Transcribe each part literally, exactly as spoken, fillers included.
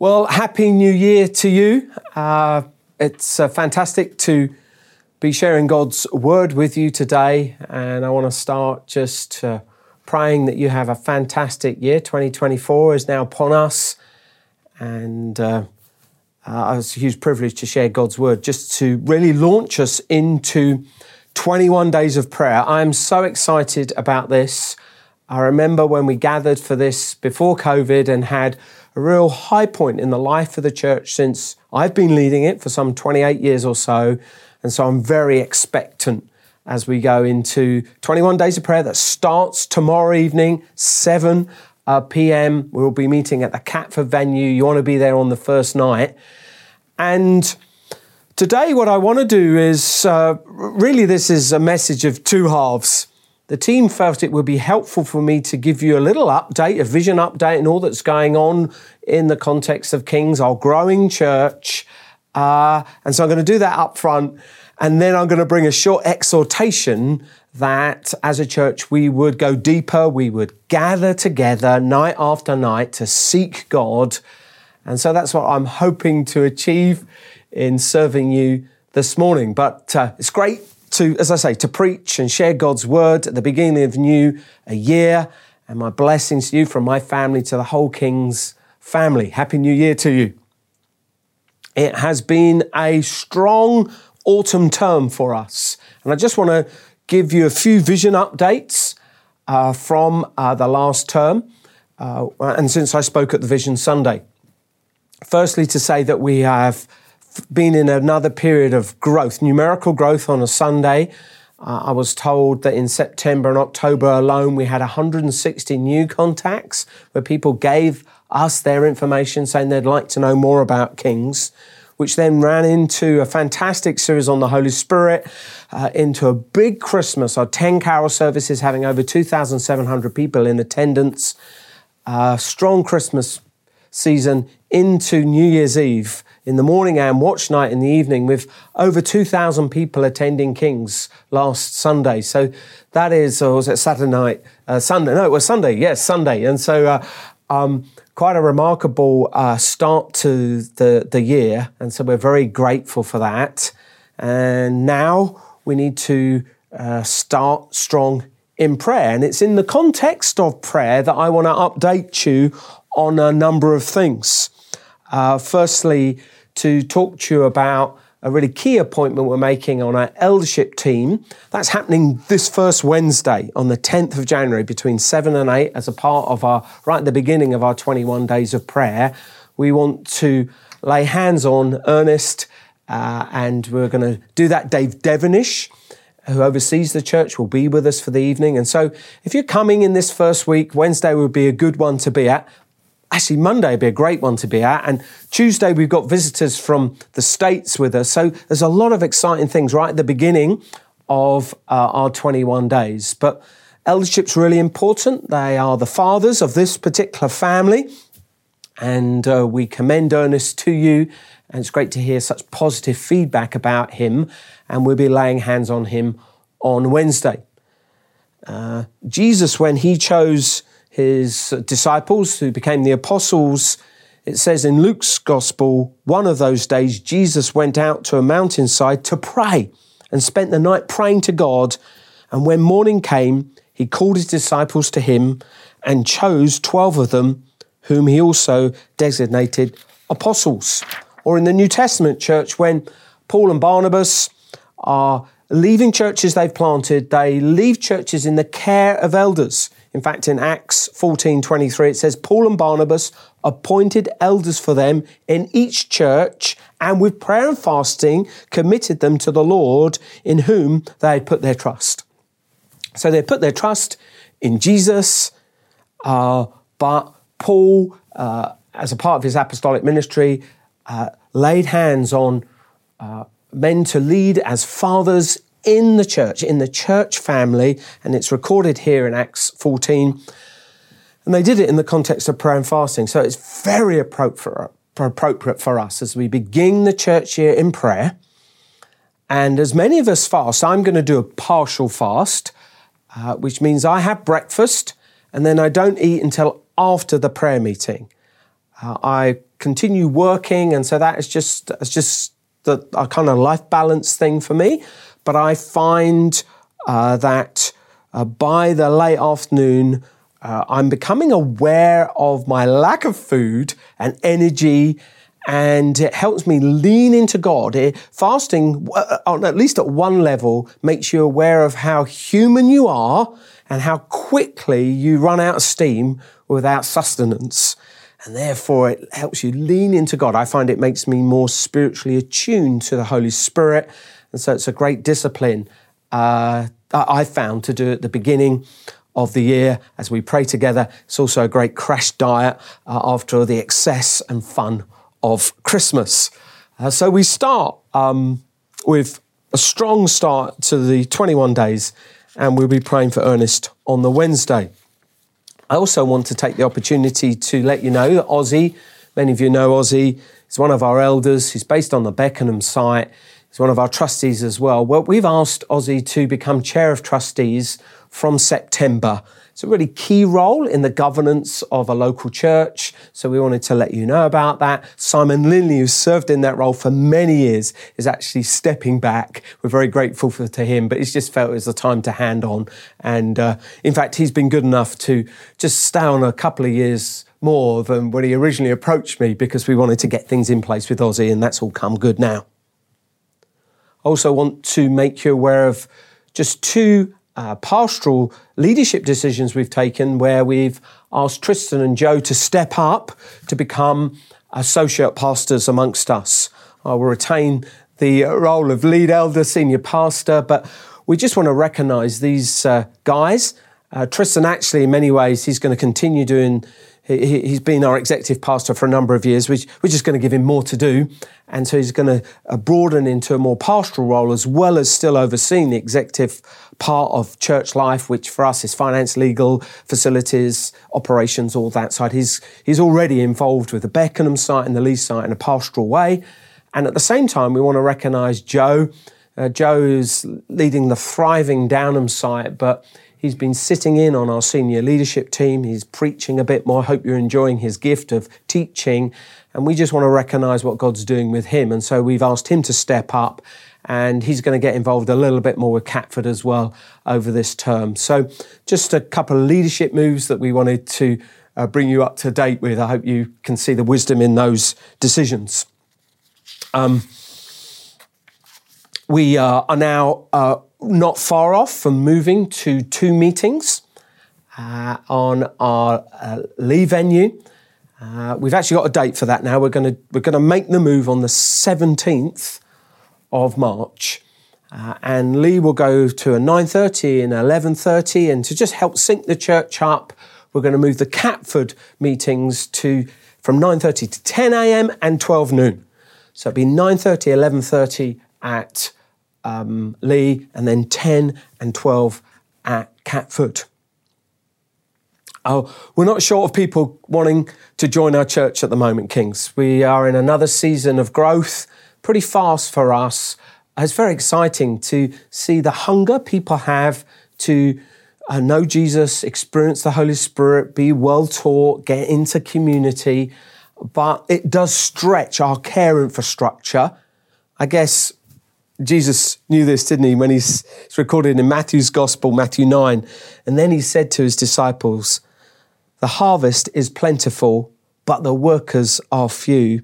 Well, Happy New Year to you. Uh, it's uh, fantastic to be sharing God's Word with you today. And I want to start just uh, praying that you have a fantastic year. twenty twenty-four is now upon us. And uh, uh, it's a huge privilege to share God's Word, just to really launch us into twenty-one days of prayer. I'm so excited about this. I remember when we gathered for this before COVID and had a real high point in the life of the church since I've been leading it for some twenty-eight years or so. And so I'm very expectant as we go into twenty-one days of prayer that starts tomorrow evening, seven p.m. We'll be meeting at the Catford venue. You want to be there on the first night. And today what I want to do is, uh, really this is a message of two halves. The team felt it would be helpful for me to give you a little update, a vision update and all that's going on in the context of Kings, our growing church. Uh, and so I'm going to do that up front. And then I'm going to bring a short exhortation that as a church, we would go deeper. We would gather together night after night to seek God. And so that's what I'm hoping to achieve in serving you this morning. But uh, it's great to, as I say, to preach and share God's Word at the beginning of new a year, and my blessings to you from my family to the whole King's family. Happy New Year to you. It has been a strong autumn term for us, and I just want to give you a few vision updates uh, from uh, the last term, uh, and since I spoke at the Vision Sunday. Firstly, to say that we have been in another period of growth, numerical growth on a Sunday. Uh, I was told that in September and October alone, we had one hundred sixty new contacts where people gave us their information saying they'd like to know more about Kings, which then ran into a fantastic series on the Holy Spirit, uh, into a big Christmas, our ten carol services having over two thousand seven hundred people in attendance, uh, strong Christmas season into New Year's Eve, in the morning and watch night in the evening with over two thousand people attending Kings last Sunday. So that is, or was it Saturday night? Uh, Sunday, no, it was Sunday. Yes, Sunday. And so uh, um, quite a remarkable uh, start to the, the year. And so we're very grateful for that. And now we need to uh, start strong in prayer. And it's in the context of prayer that I want to update you on a number of things. Uh, firstly, to talk to you about a really key appointment we're making on our eldership team. That's happening this first Wednesday on the tenth of January between seven and eight as a part of our, right at the beginning of our twenty-one days of prayer. We want to lay hands on Ernest uh, and we're going to do that. Dave Devonish, who oversees the church, will be with us for the evening. And so if you're coming in this first week, Wednesday would be a good one to be at. Actually, Monday would be a great one to be at. And Tuesday, we've got visitors from the States with us. So there's a lot of exciting things right at the beginning of uh, our twenty-one days. But eldership's really important. They are the fathers of this particular family. And uh, we commend Ernest to you. And it's great to hear such positive feedback about him. And we'll be laying hands on him on Wednesday. Uh, Jesus, when he chose his disciples who became the apostles, it says in Luke's gospel, one of those days, Jesus went out to a mountainside to pray and spent the night praying to God. And when morning came, he called his disciples to him and chose twelve of them, whom he also designated apostles. Or in the New Testament church, when Paul and Barnabas are leaving churches they've planted, they leave churches in the care of elders. In fact, in Acts fourteen twenty-three, it says, Paul and Barnabas appointed elders for them in each church and with prayer and fasting committed them to the Lord in whom they had put their trust. So they put their trust in Jesus, uh, but Paul, uh, as a part of his apostolic ministry, uh, laid hands on uh, men to lead as fathers in the church, in the church family, and it's recorded here in Acts fourteen. And they did it in the context of prayer and fasting. So it's very appropriate for us as we begin the church year in prayer. And as many of us fast, I'm going to do a partial fast, uh, which means I have breakfast and then I don't eat until after the prayer meeting. Uh, I continue working, and so that is just it's just the, a kind of life balance thing for me. But I find uh, that uh, by the late afternoon, uh, I'm becoming aware of my lack of food and energy, and it helps me lean into God. It, fasting, on at least at one level, makes you aware of how human you are and how quickly you run out of steam without sustenance. And therefore, it helps you lean into God. I find it makes me more spiritually attuned to the Holy Spirit. And so it's a great discipline uh, I found to do at the beginning of the year as we pray together. It's also a great crash diet uh, after the excess and fun of Christmas. Uh, so we start um, with a strong start to the twenty-one days, and we'll be praying for Ernest on the Wednesday. I also want to take the opportunity to let you know that Ozzy, many of you know Ozzy, is one of our elders. He's based on the Beckenham site. He's one of our trustees as well. Well, we've asked Ozzy to become chair of trustees from September. It's a really key role in the governance of a local church. So we wanted to let you know about that. Simon Linley, who's served in that role for many years, is actually stepping back. We're very grateful for, to him, but he's just felt it was the time to hand on. And uh, in fact, he's been good enough to just stay on a couple of years more than when he originally approached me, because we wanted to get things in place with Ozzy, and that's all come good now. I also want to make you aware of just two Uh, pastoral leadership decisions we've taken, where we've asked Tristan and Joe to step up to become associate pastors amongst us. I will retain the role of lead elder, senior pastor, but we just want to recognise these uh, guys. Uh, Tristan, actually, in many ways, he's going to continue doing. He, he's been our executive pastor for a number of years, which we're just going to give him more to do. And so he's going to broaden into a more pastoral role, as well as still overseeing the executive part of church life, which for us is finance, legal, facilities, operations, all that side. He's, he's already involved with the Beckenham site and the Lee site in a pastoral way. And at the same time, we want to recognise Joe. Uh, Joe is leading the thriving Downham site, but he's been sitting in on our senior leadership team. He's preaching a bit more. I hope you're enjoying his gift of teaching. And we just want to recognise what God's doing with him. And so we've asked him to step up, and he's going to get involved a little bit more with Catford as well over this term. So just a couple of leadership moves that we wanted to uh, bring you up to date with. I hope you can see the wisdom in those decisions. Um, we uh, are now... Uh, Not far off from moving to two meetings uh, on our uh, Lee venue. Uh, we've actually got a date for that now. We're going to we're going to make the move on the seventeenth of March, uh, and Lee will go to a nine thirty and eleven thirty. And to just help sync the church up, we're going to move the Catford meetings to from nine thirty to ten a.m. and twelve noon. So it'll be nine thirty, eleven thirty at Um, Lee, and then ten and twelve at Catford. Oh, we're not short of people wanting to join our church at the moment, Kings. We are in another season of growth, pretty fast for us. It's very exciting to see the hunger people have to uh, know Jesus, experience the Holy Spirit, be well taught, get into community. But it does stretch our care infrastructure. I guess Jesus knew this, didn't he, when he's it's recorded in Matthew's Gospel, Matthew nine. And then he said to his disciples, "The harvest is plentiful, but the workers are few.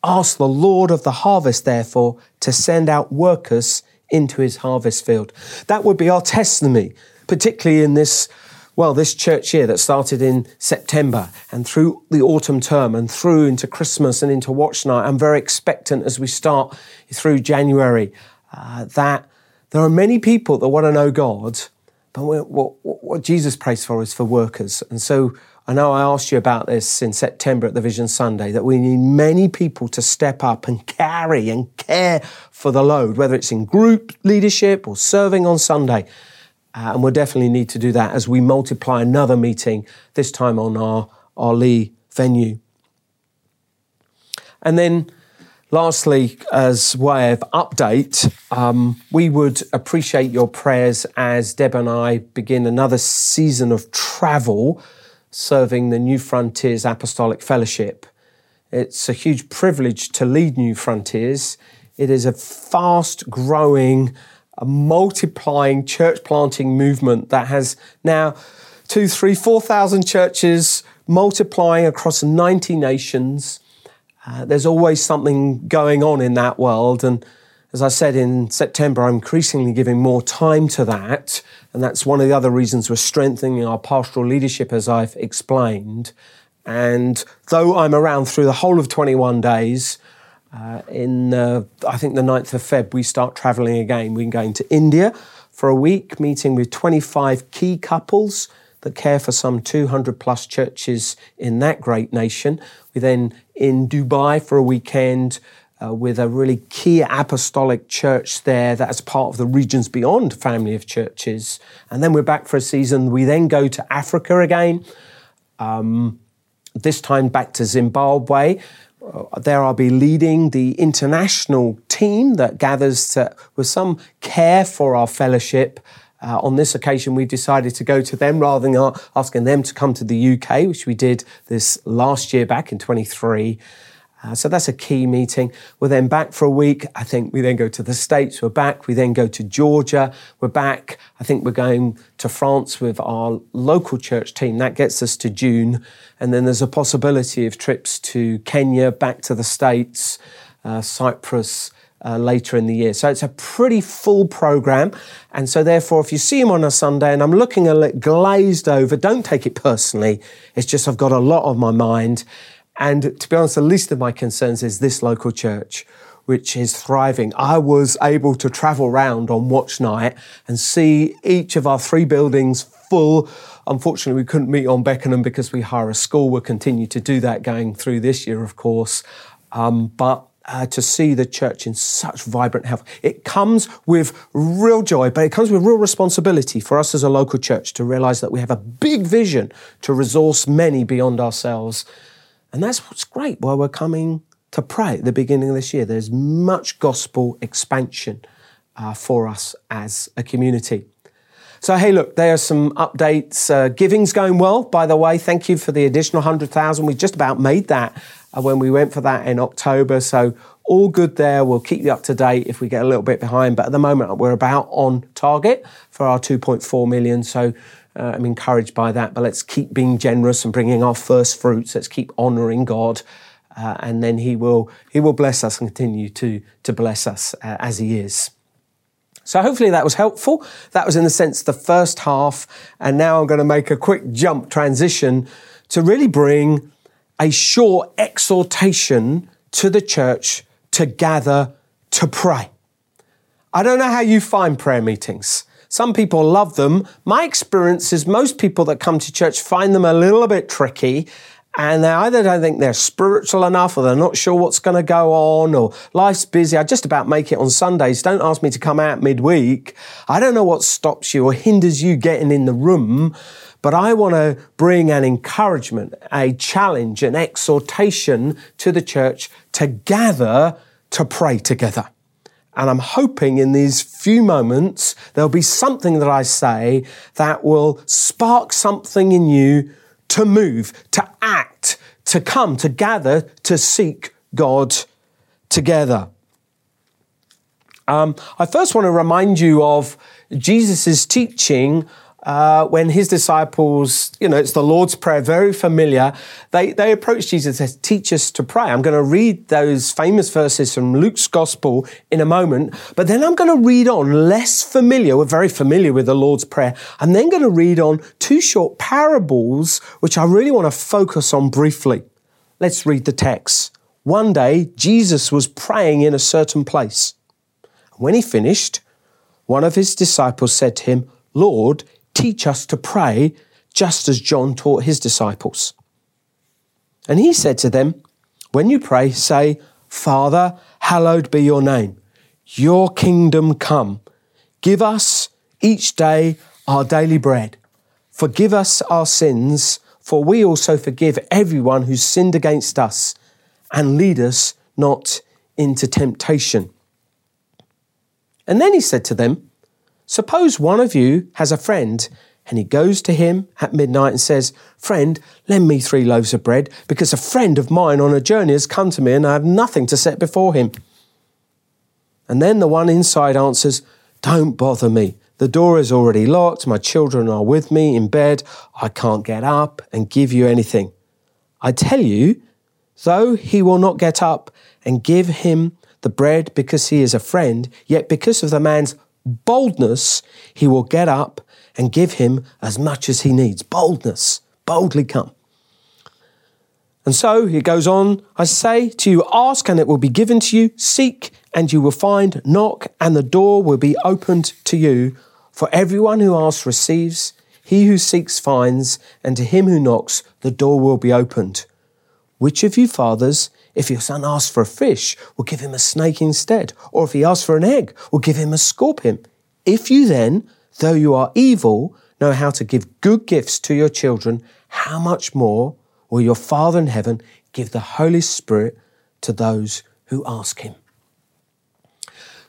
Ask the Lord of the harvest, therefore, to send out workers into his harvest field." That would be our testimony, particularly in this, well, this church year that started in September and through the autumn term and through into Christmas and into Watch Night. I'm very expectant as we start through January uh, that there are many people that want to know God, but what, what Jesus prays for is for workers. And so I know I asked you about this in September at the Vision Sunday, that we need many people to step up and carry and care for the load, whether it's in group leadership or serving on Sunday. Uh, and we'll definitely need to do that as we multiply another meeting, this time on our, our Lee venue. And then lastly, as way of update, um, we would appreciate your prayers as Deb and I begin another season of travel serving the New Frontiers Apostolic Fellowship. It's a huge privilege to lead New Frontiers. It is a fast-growing, a multiplying church-planting movement that has now two, three, four thousand churches multiplying across ninety nations. Uh, there's always something going on in that world, and as I said, in September, I'm increasingly giving more time to that, and that's one of the other reasons we're strengthening our pastoral leadership, as I've explained. And though I'm around through the whole of twenty-one days, uh, in uh, I think the ninth of February, we start travelling again. We're going to India for a week, meeting with twenty-five key couples that care for some two hundred plus churches in that great nation. We're then in Dubai for a weekend, Uh, with a really key apostolic church there that is part of the Regions Beyond family of churches. And then we're back for a season. We then go to Africa again, um, this time back to Zimbabwe. Uh, there I'll be leading the international team that gathers to, with some care for our fellowship. Uh, on this occasion, we've decided to go to them rather than asking them to come to the U K, which we did this last year back in twenty-three. Uh, so that's a key meeting. We're then back for a week. I think we then go to the States. We're back. We then go to Georgia. We're back. I think we're going to France with our local church team. That gets us to June. And then there's a possibility of trips to Kenya, back to the States, uh, Cyprus uh, later in the year. So it's a pretty full program. And so therefore, if you see him on a Sunday and I'm looking a little glazed over, don't take it personally. It's just I've got a lot on my mind. And to be honest, the least of my concerns is this local church, which is thriving. I was able to travel around on watch night and see each of our three buildings full. Unfortunately, we couldn't meet on Beckenham because we hire a school. We'll continue to do that going through this year, of course. Um, but uh, to see the church in such vibrant health, it comes with real joy, but it comes with real responsibility for us as a local church to realise that we have a big vision to resource many beyond ourselves. And that's what's great while we're coming to pray at the beginning of this year. There's much gospel expansion uh, for us as a community. So, hey, look, there are some updates. Uh, giving's going well, by the way. Thank you for the additional one hundred thousand. We just about made that uh, when we went for that in October. So all good there. We'll keep you up to date if we get a little bit behind. But at the moment, we're about on target for our two point four million. So Uh, I'm encouraged by that, but let's keep being generous and bringing our first fruits. Let's keep honouring God, uh, and then He will He will bless us and continue to to bless us uh, as He is. So hopefully that was helpful. That was in the sense the first half, and now I'm going to make a quick jump transition to really bring a short exhortation to the church to gather to pray. I don't know how you find prayer meetings. Some people love them. My experience is most people that come to church find them a little bit tricky, and they either don't think they're spiritual enough, or they're not sure what's going to go on, or life's busy. I just about make it on Sundays. Don't ask me to come out midweek. I don't know what stops you or hinders you getting in the room, but I want to bring an encouragement, a challenge, an exhortation to the church to gather to pray together. And I'm hoping in these few moments, there'll be something that I say that will spark something in you to move, to act, to come, to gather, to seek God together. Um, I first want to remind you of Jesus' teaching uh, when his disciples, you know, it's the Lord's Prayer, very familiar. They, they approached Jesus and said, teach us to pray. I'm going to read those famous verses from Luke's Gospel in a moment, but then I'm going to read on less familiar. We're very familiar with the Lord's Prayer. I'm then going to read on two short parables, which I really want to focus on briefly. Let's read the text. One day, Jesus was praying in a certain place. When he finished, one of his disciples said to him, Lord, teach us to pray, just as John taught his disciples. And he said to them, when you pray, say, Father, hallowed be your name. Your kingdom come. Give us each day our daily bread. Forgive us our sins, for we also forgive everyone who sinned against us. And lead us not into temptation. And then he said to them, suppose one of you has a friend And he goes to him at midnight and says, "Friend, lend me three loaves of bread, because a friend of mine on a journey has come to me and I have nothing to set before him." And then the one inside answers, "Don't bother me. The door is already locked. My children are with me in bed. I can't get up and give you anything. I tell you, though he will not get up and give him the bread because he is a friend, yet because of the man's boldness, he will get up and give him as much as he needs." Boldness, boldly come. And so he goes on, "I say to you, ask and it will be given to you. Seek and you will find. Knock and the door will be opened to you. For everyone who asks receives, he who seeks finds, and to him who knocks the door will be opened. Which of you fathers, if your son asks for a fish, will give him a snake instead? Or if he asks for an egg, will give him a scorpion? If you then, though you are evil, know how to give good gifts to your children, how much more will your Father in heaven give the Holy Spirit to those who ask him?"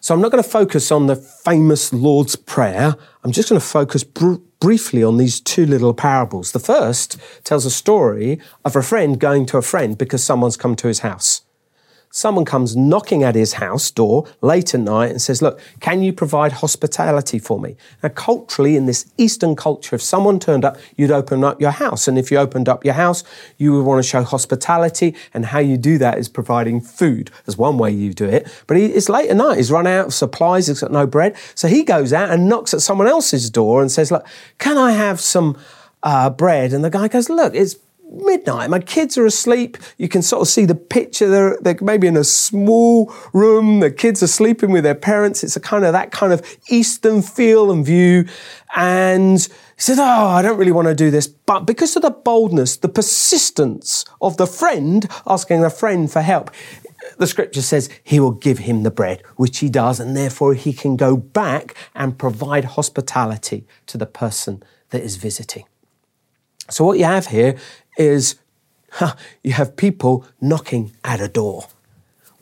So I'm not going to focus on the famous Lord's Prayer. I'm just going to focus br- briefly on these two little parables. The first tells a story of a friend going to a friend because someone's come to his house. Someone comes knocking at his house door late at night and says, "Look, can you provide hospitality for me?" Now, culturally, in this Eastern culture, if someone turned up, you'd open up your house. And if you opened up your house, you would want to show hospitality. And how you do that is providing food as one way you do it. But he, it's late at night. He's run out of supplies. He's got no bread. So he goes out and knocks at someone else's door and says, "Look, can I have some uh, bread?" And the guy goes, "Look, it's midnight. My kids are asleep." You can sort of see the picture. They're, they're maybe in a small room. The kids are sleeping with their parents. It's a kind of that kind of Eastern feel and view. And he says, "Oh, I don't really want to do this." But because of the boldness, the persistence of the friend asking a friend for help, the scripture says he will give him the bread, which he does. And therefore he can go back and provide hospitality to the person that is visiting. So what you have here is huh, you have people knocking at a door.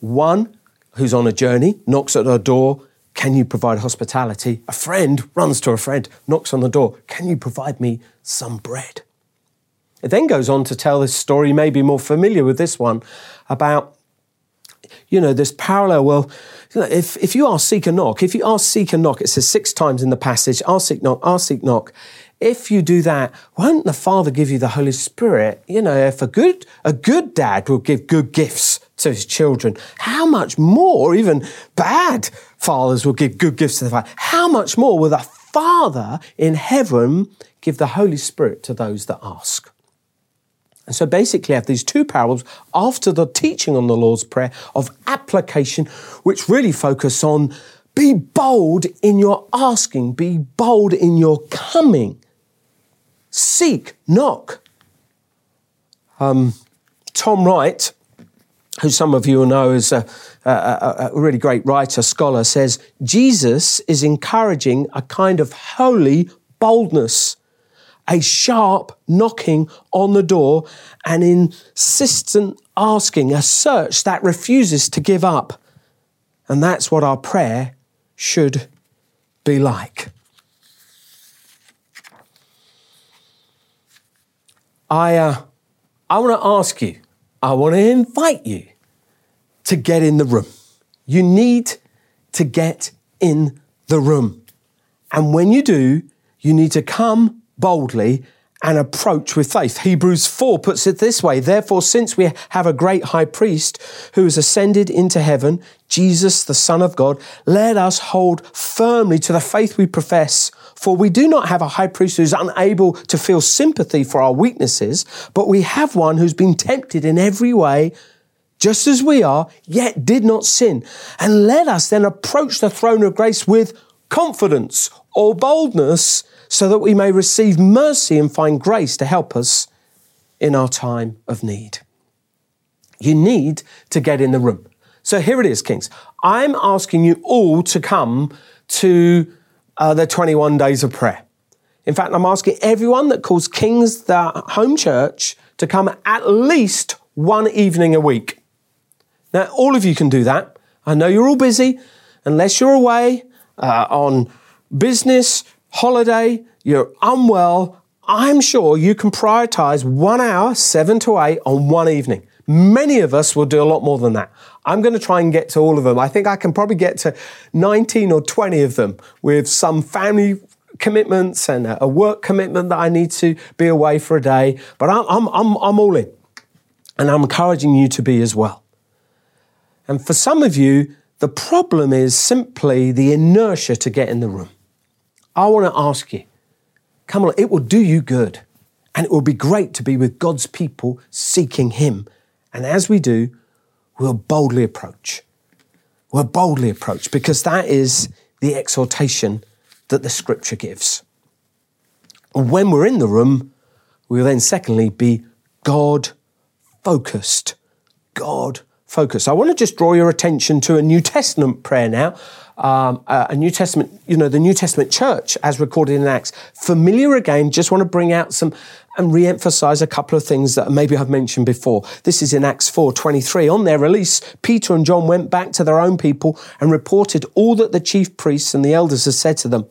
One who's on a journey knocks at a door, "Can you provide hospitality?" A friend runs to a friend, knocks on the door, "Can you provide me some bread?" It then goes on to tell this story, maybe more familiar with this one, about, you know, this parallel. Well, if, if you ask, seek and knock, if you ask, seek and knock, it says six times in the passage, ask, seek, knock, ask, seek, knock. If you do that, won't the Father give you the Holy Spirit? You know, if a good a good dad will give good gifts to his children, how much more, even bad fathers will give good gifts to the Father. How much more will the Father in heaven give the Holy Spirit to those that ask? And so basically I have these two parables after the teaching on the Lord's Prayer of application, which really focus on be bold in your asking, be bold in your coming. Seek, knock. Um, Tom Wright, who some of you will know is a, a, a really great writer, scholar, says, "Jesus is encouraging a kind of holy boldness, a sharp knocking on the door, an insistent asking, a search that refuses to give up." And that's what our prayer should be like. I uh, I want to ask you, I want to invite you to get in the room. You need to get in the room. And when you do, you need to come boldly and approach with faith. Hebrews four puts it this way: "Therefore, since we have a great high priest who has ascended into heaven, Jesus, the Son of God, let us hold firmly to the faith we profess. For we do not have a high priest who is unable to feel sympathy for our weaknesses, but we have one who's been tempted in every way, just as we are, yet did not sin. And let us then approach the throne of grace with confidence," or boldness, "so that we may receive mercy and find grace to help us in our time of need." You need to get in the room. So here it is, Kings. I'm asking you all to come to uh, the twenty-one days of prayer. In fact, I'm asking everyone that calls Kings the home church to come at least one evening a week. Now, all of you can do that. I know you're all busy. Unless you're away uh, on business, holiday, you're unwell, I'm sure you can prioritize one hour, seven to eight on one evening. Many of us will do a lot more than that. I'm going to try and get to all of them. I think I can probably get to nineteen or twenty of them with some family commitments and a work commitment that I need to be away for a day. But I'm, I'm, I'm, I'm all in. And I'm encouraging you to be as well. And for some of you, the problem is simply the inertia to get in the room. I want to ask you, come on, it will do you good. And it will be great to be with God's people seeking Him. And as we do, we'll boldly approach. We'll boldly approach because that is the exhortation that the Scripture gives. And when we're in the room, we'll then secondly be God-focused. God-focused. I want to just draw your attention to a New Testament prayer now. Um, a New Testament, you know, the New Testament church as recorded in Acts. Familiar again, just want to bring out some and re-emphasize a couple of things that maybe I've mentioned before. This is in Acts four twenty-three. On their release, Peter and John went back to their own people and reported all that the chief priests and the elders had said to them.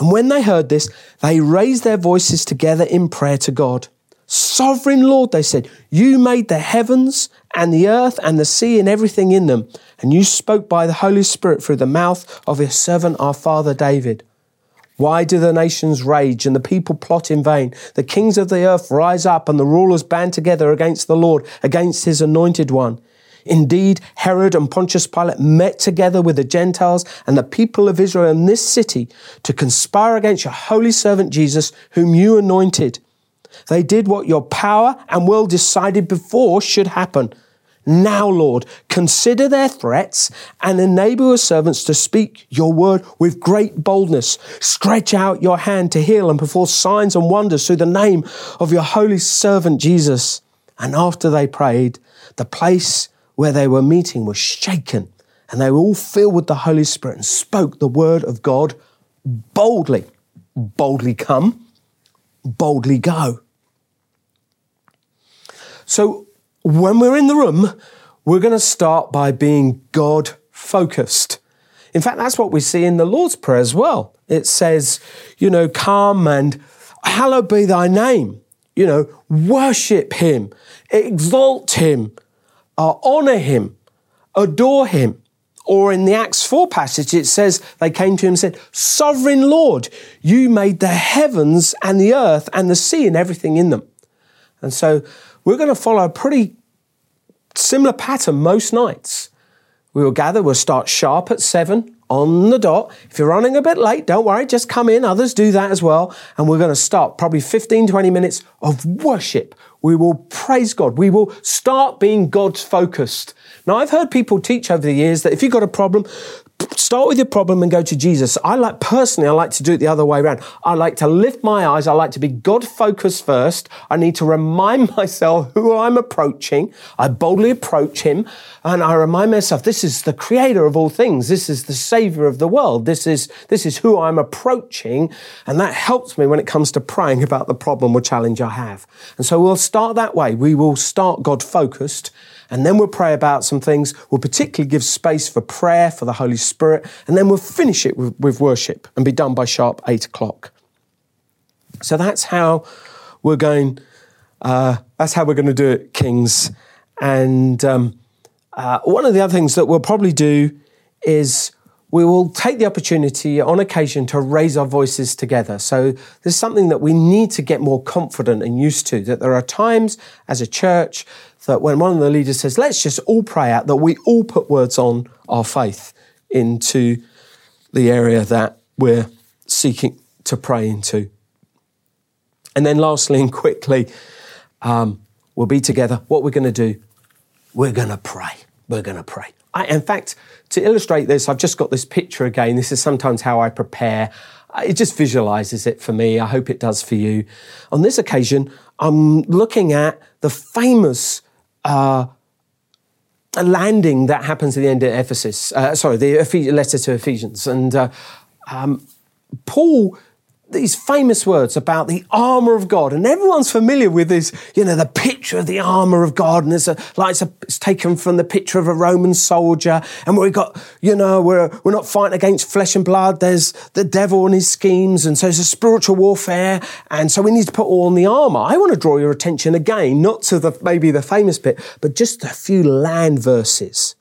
And when they heard this, they raised their voices together in prayer to God. Sovereign Lord, they said, you made the heavens and the earth and the sea and everything in them, and you spoke by the Holy Spirit through the mouth of your servant our father David. Why do the nations rage and the people plot in vain? The kings of the earth rise up and the rulers band together against the Lord, against his anointed one. Indeed, Herod and Pontius Pilate met together with the Gentiles and the people of Israel in this city to conspire against your holy servant Jesus, whom you anointed. They did what your power and will decided before should happen. Now, Lord, consider their threats and enable your servants to speak your word with great boldness. Stretch out your hand to heal and perform signs and wonders through the name of your holy servant Jesus. And after they prayed, the place where they were meeting was shaken, and they were all filled with the Holy Spirit and spoke the word of God boldly. Boldly come, boldly go. So when we're in the room, we're going to start by being God-focused. In fact, that's what we see in the Lord's Prayer as well. It says, you know, come and hallowed be thy name. You know, worship him, exalt him, uh, honor him, adore him. Or in the Acts four passage, it says, they came to him and said, Sovereign Lord, you made the heavens and the earth and the sea and everything in them. And so we're going to follow a pretty similar pattern most nights. We will gather, we'll start sharp at seven on the dot. If you're running a bit late, don't worry, just come in. Others do that as well. And we're going to start probably fifteen, twenty minutes of worship. We will praise God. We will start being God focused. Now, I've heard people teach over the years that if you've got a problem, start with your problem and go to Jesus. I like, personally, I like to do it the other way around. I like to lift my eyes. I like to be God-focused first. I need to remind myself who I'm approaching. I boldly approach him and I remind myself, this is the creator of all things. This is the savior of the world. This is, this is who I'm approaching. And that helps me when it comes to praying about the problem or challenge I have. And so we'll start that way. We will start God-focused. And then we'll pray about some things. We'll particularly give space for prayer, for the Holy Spirit. And then we'll finish it with, with worship and be done by sharp eight o'clock. So that's how we're going, uh, that's how we're going to do it, Kings. And um, uh, one of the other things that we'll probably do is we will take the opportunity on occasion to raise our voices together. So there's something that we need to get more confident and used to, that there are times as a church that when one of the leaders says, let's just all pray out, that we all put words on our faith into the area that we're seeking to pray into. And then lastly and quickly, um, we'll be together. What we're going to do, we're going to pray. We're going to pray. I, in fact, to illustrate this, I've just got this picture again. This is sometimes how I prepare. It just visualizes it for me. I hope it does for you. On this occasion, I'm looking at the famous uh, landing that happens at the end of Ephesus. Uh, sorry, the letter to Ephesians. And uh, um, Paul these famous words about the armour of God, and everyone's familiar with this, you know, the picture of the armour of God, and it's a, like it's, a, it's taken from the picture of a Roman soldier, and we've got, you know, we're we're not fighting against flesh and blood, there's the devil and his schemes, and so it's a spiritual warfare, and so we need to put on the armour. I want to draw your attention again, not to the maybe the famous bit, but just a few land verses.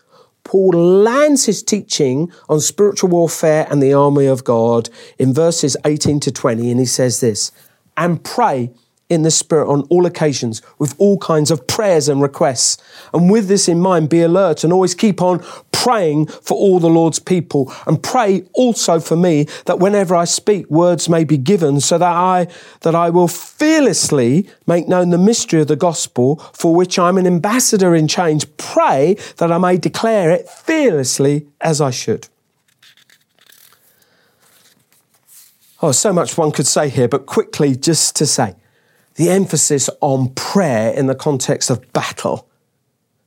Paul lands his teaching on spiritual warfare and the army of God in verses eighteen to twenty, and he says this, and pray in the Spirit on all occasions with all kinds of prayers and requests. And with this in mind, be alert and always keep on praying for all the Lord's people. And pray also for me that whenever I speak, words may be given so that I that I will fearlessly make known the mystery of the gospel, for which I'm an ambassador in chains. Pray that I may declare it fearlessly as I should. Oh, so much one could say here, but quickly just to say, the emphasis on prayer in the context of battle.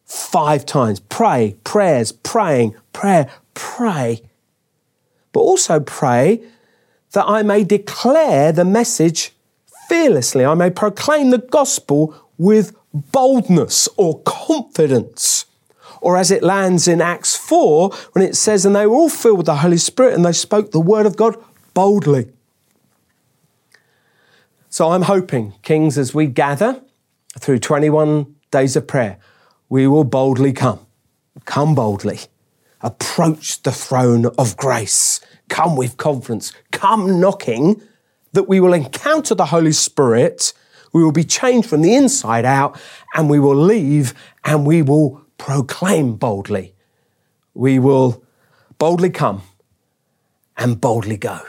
Five times. Pray, prayers, praying, prayer, pray. But also pray that I may declare the message fearlessly. I may proclaim the gospel with boldness or confidence. Or as it lands in Acts four, when it says, and they were all filled with the Holy Spirit and they spoke the word of God boldly. So I'm hoping, Kings, as we gather through twenty-one days of prayer, we will boldly come. Come boldly. Approach the throne of grace. Come with confidence. Come knocking, that we will encounter the Holy Spirit. We will be changed from the inside out, and we will leave and we will proclaim boldly. We will boldly come and boldly go.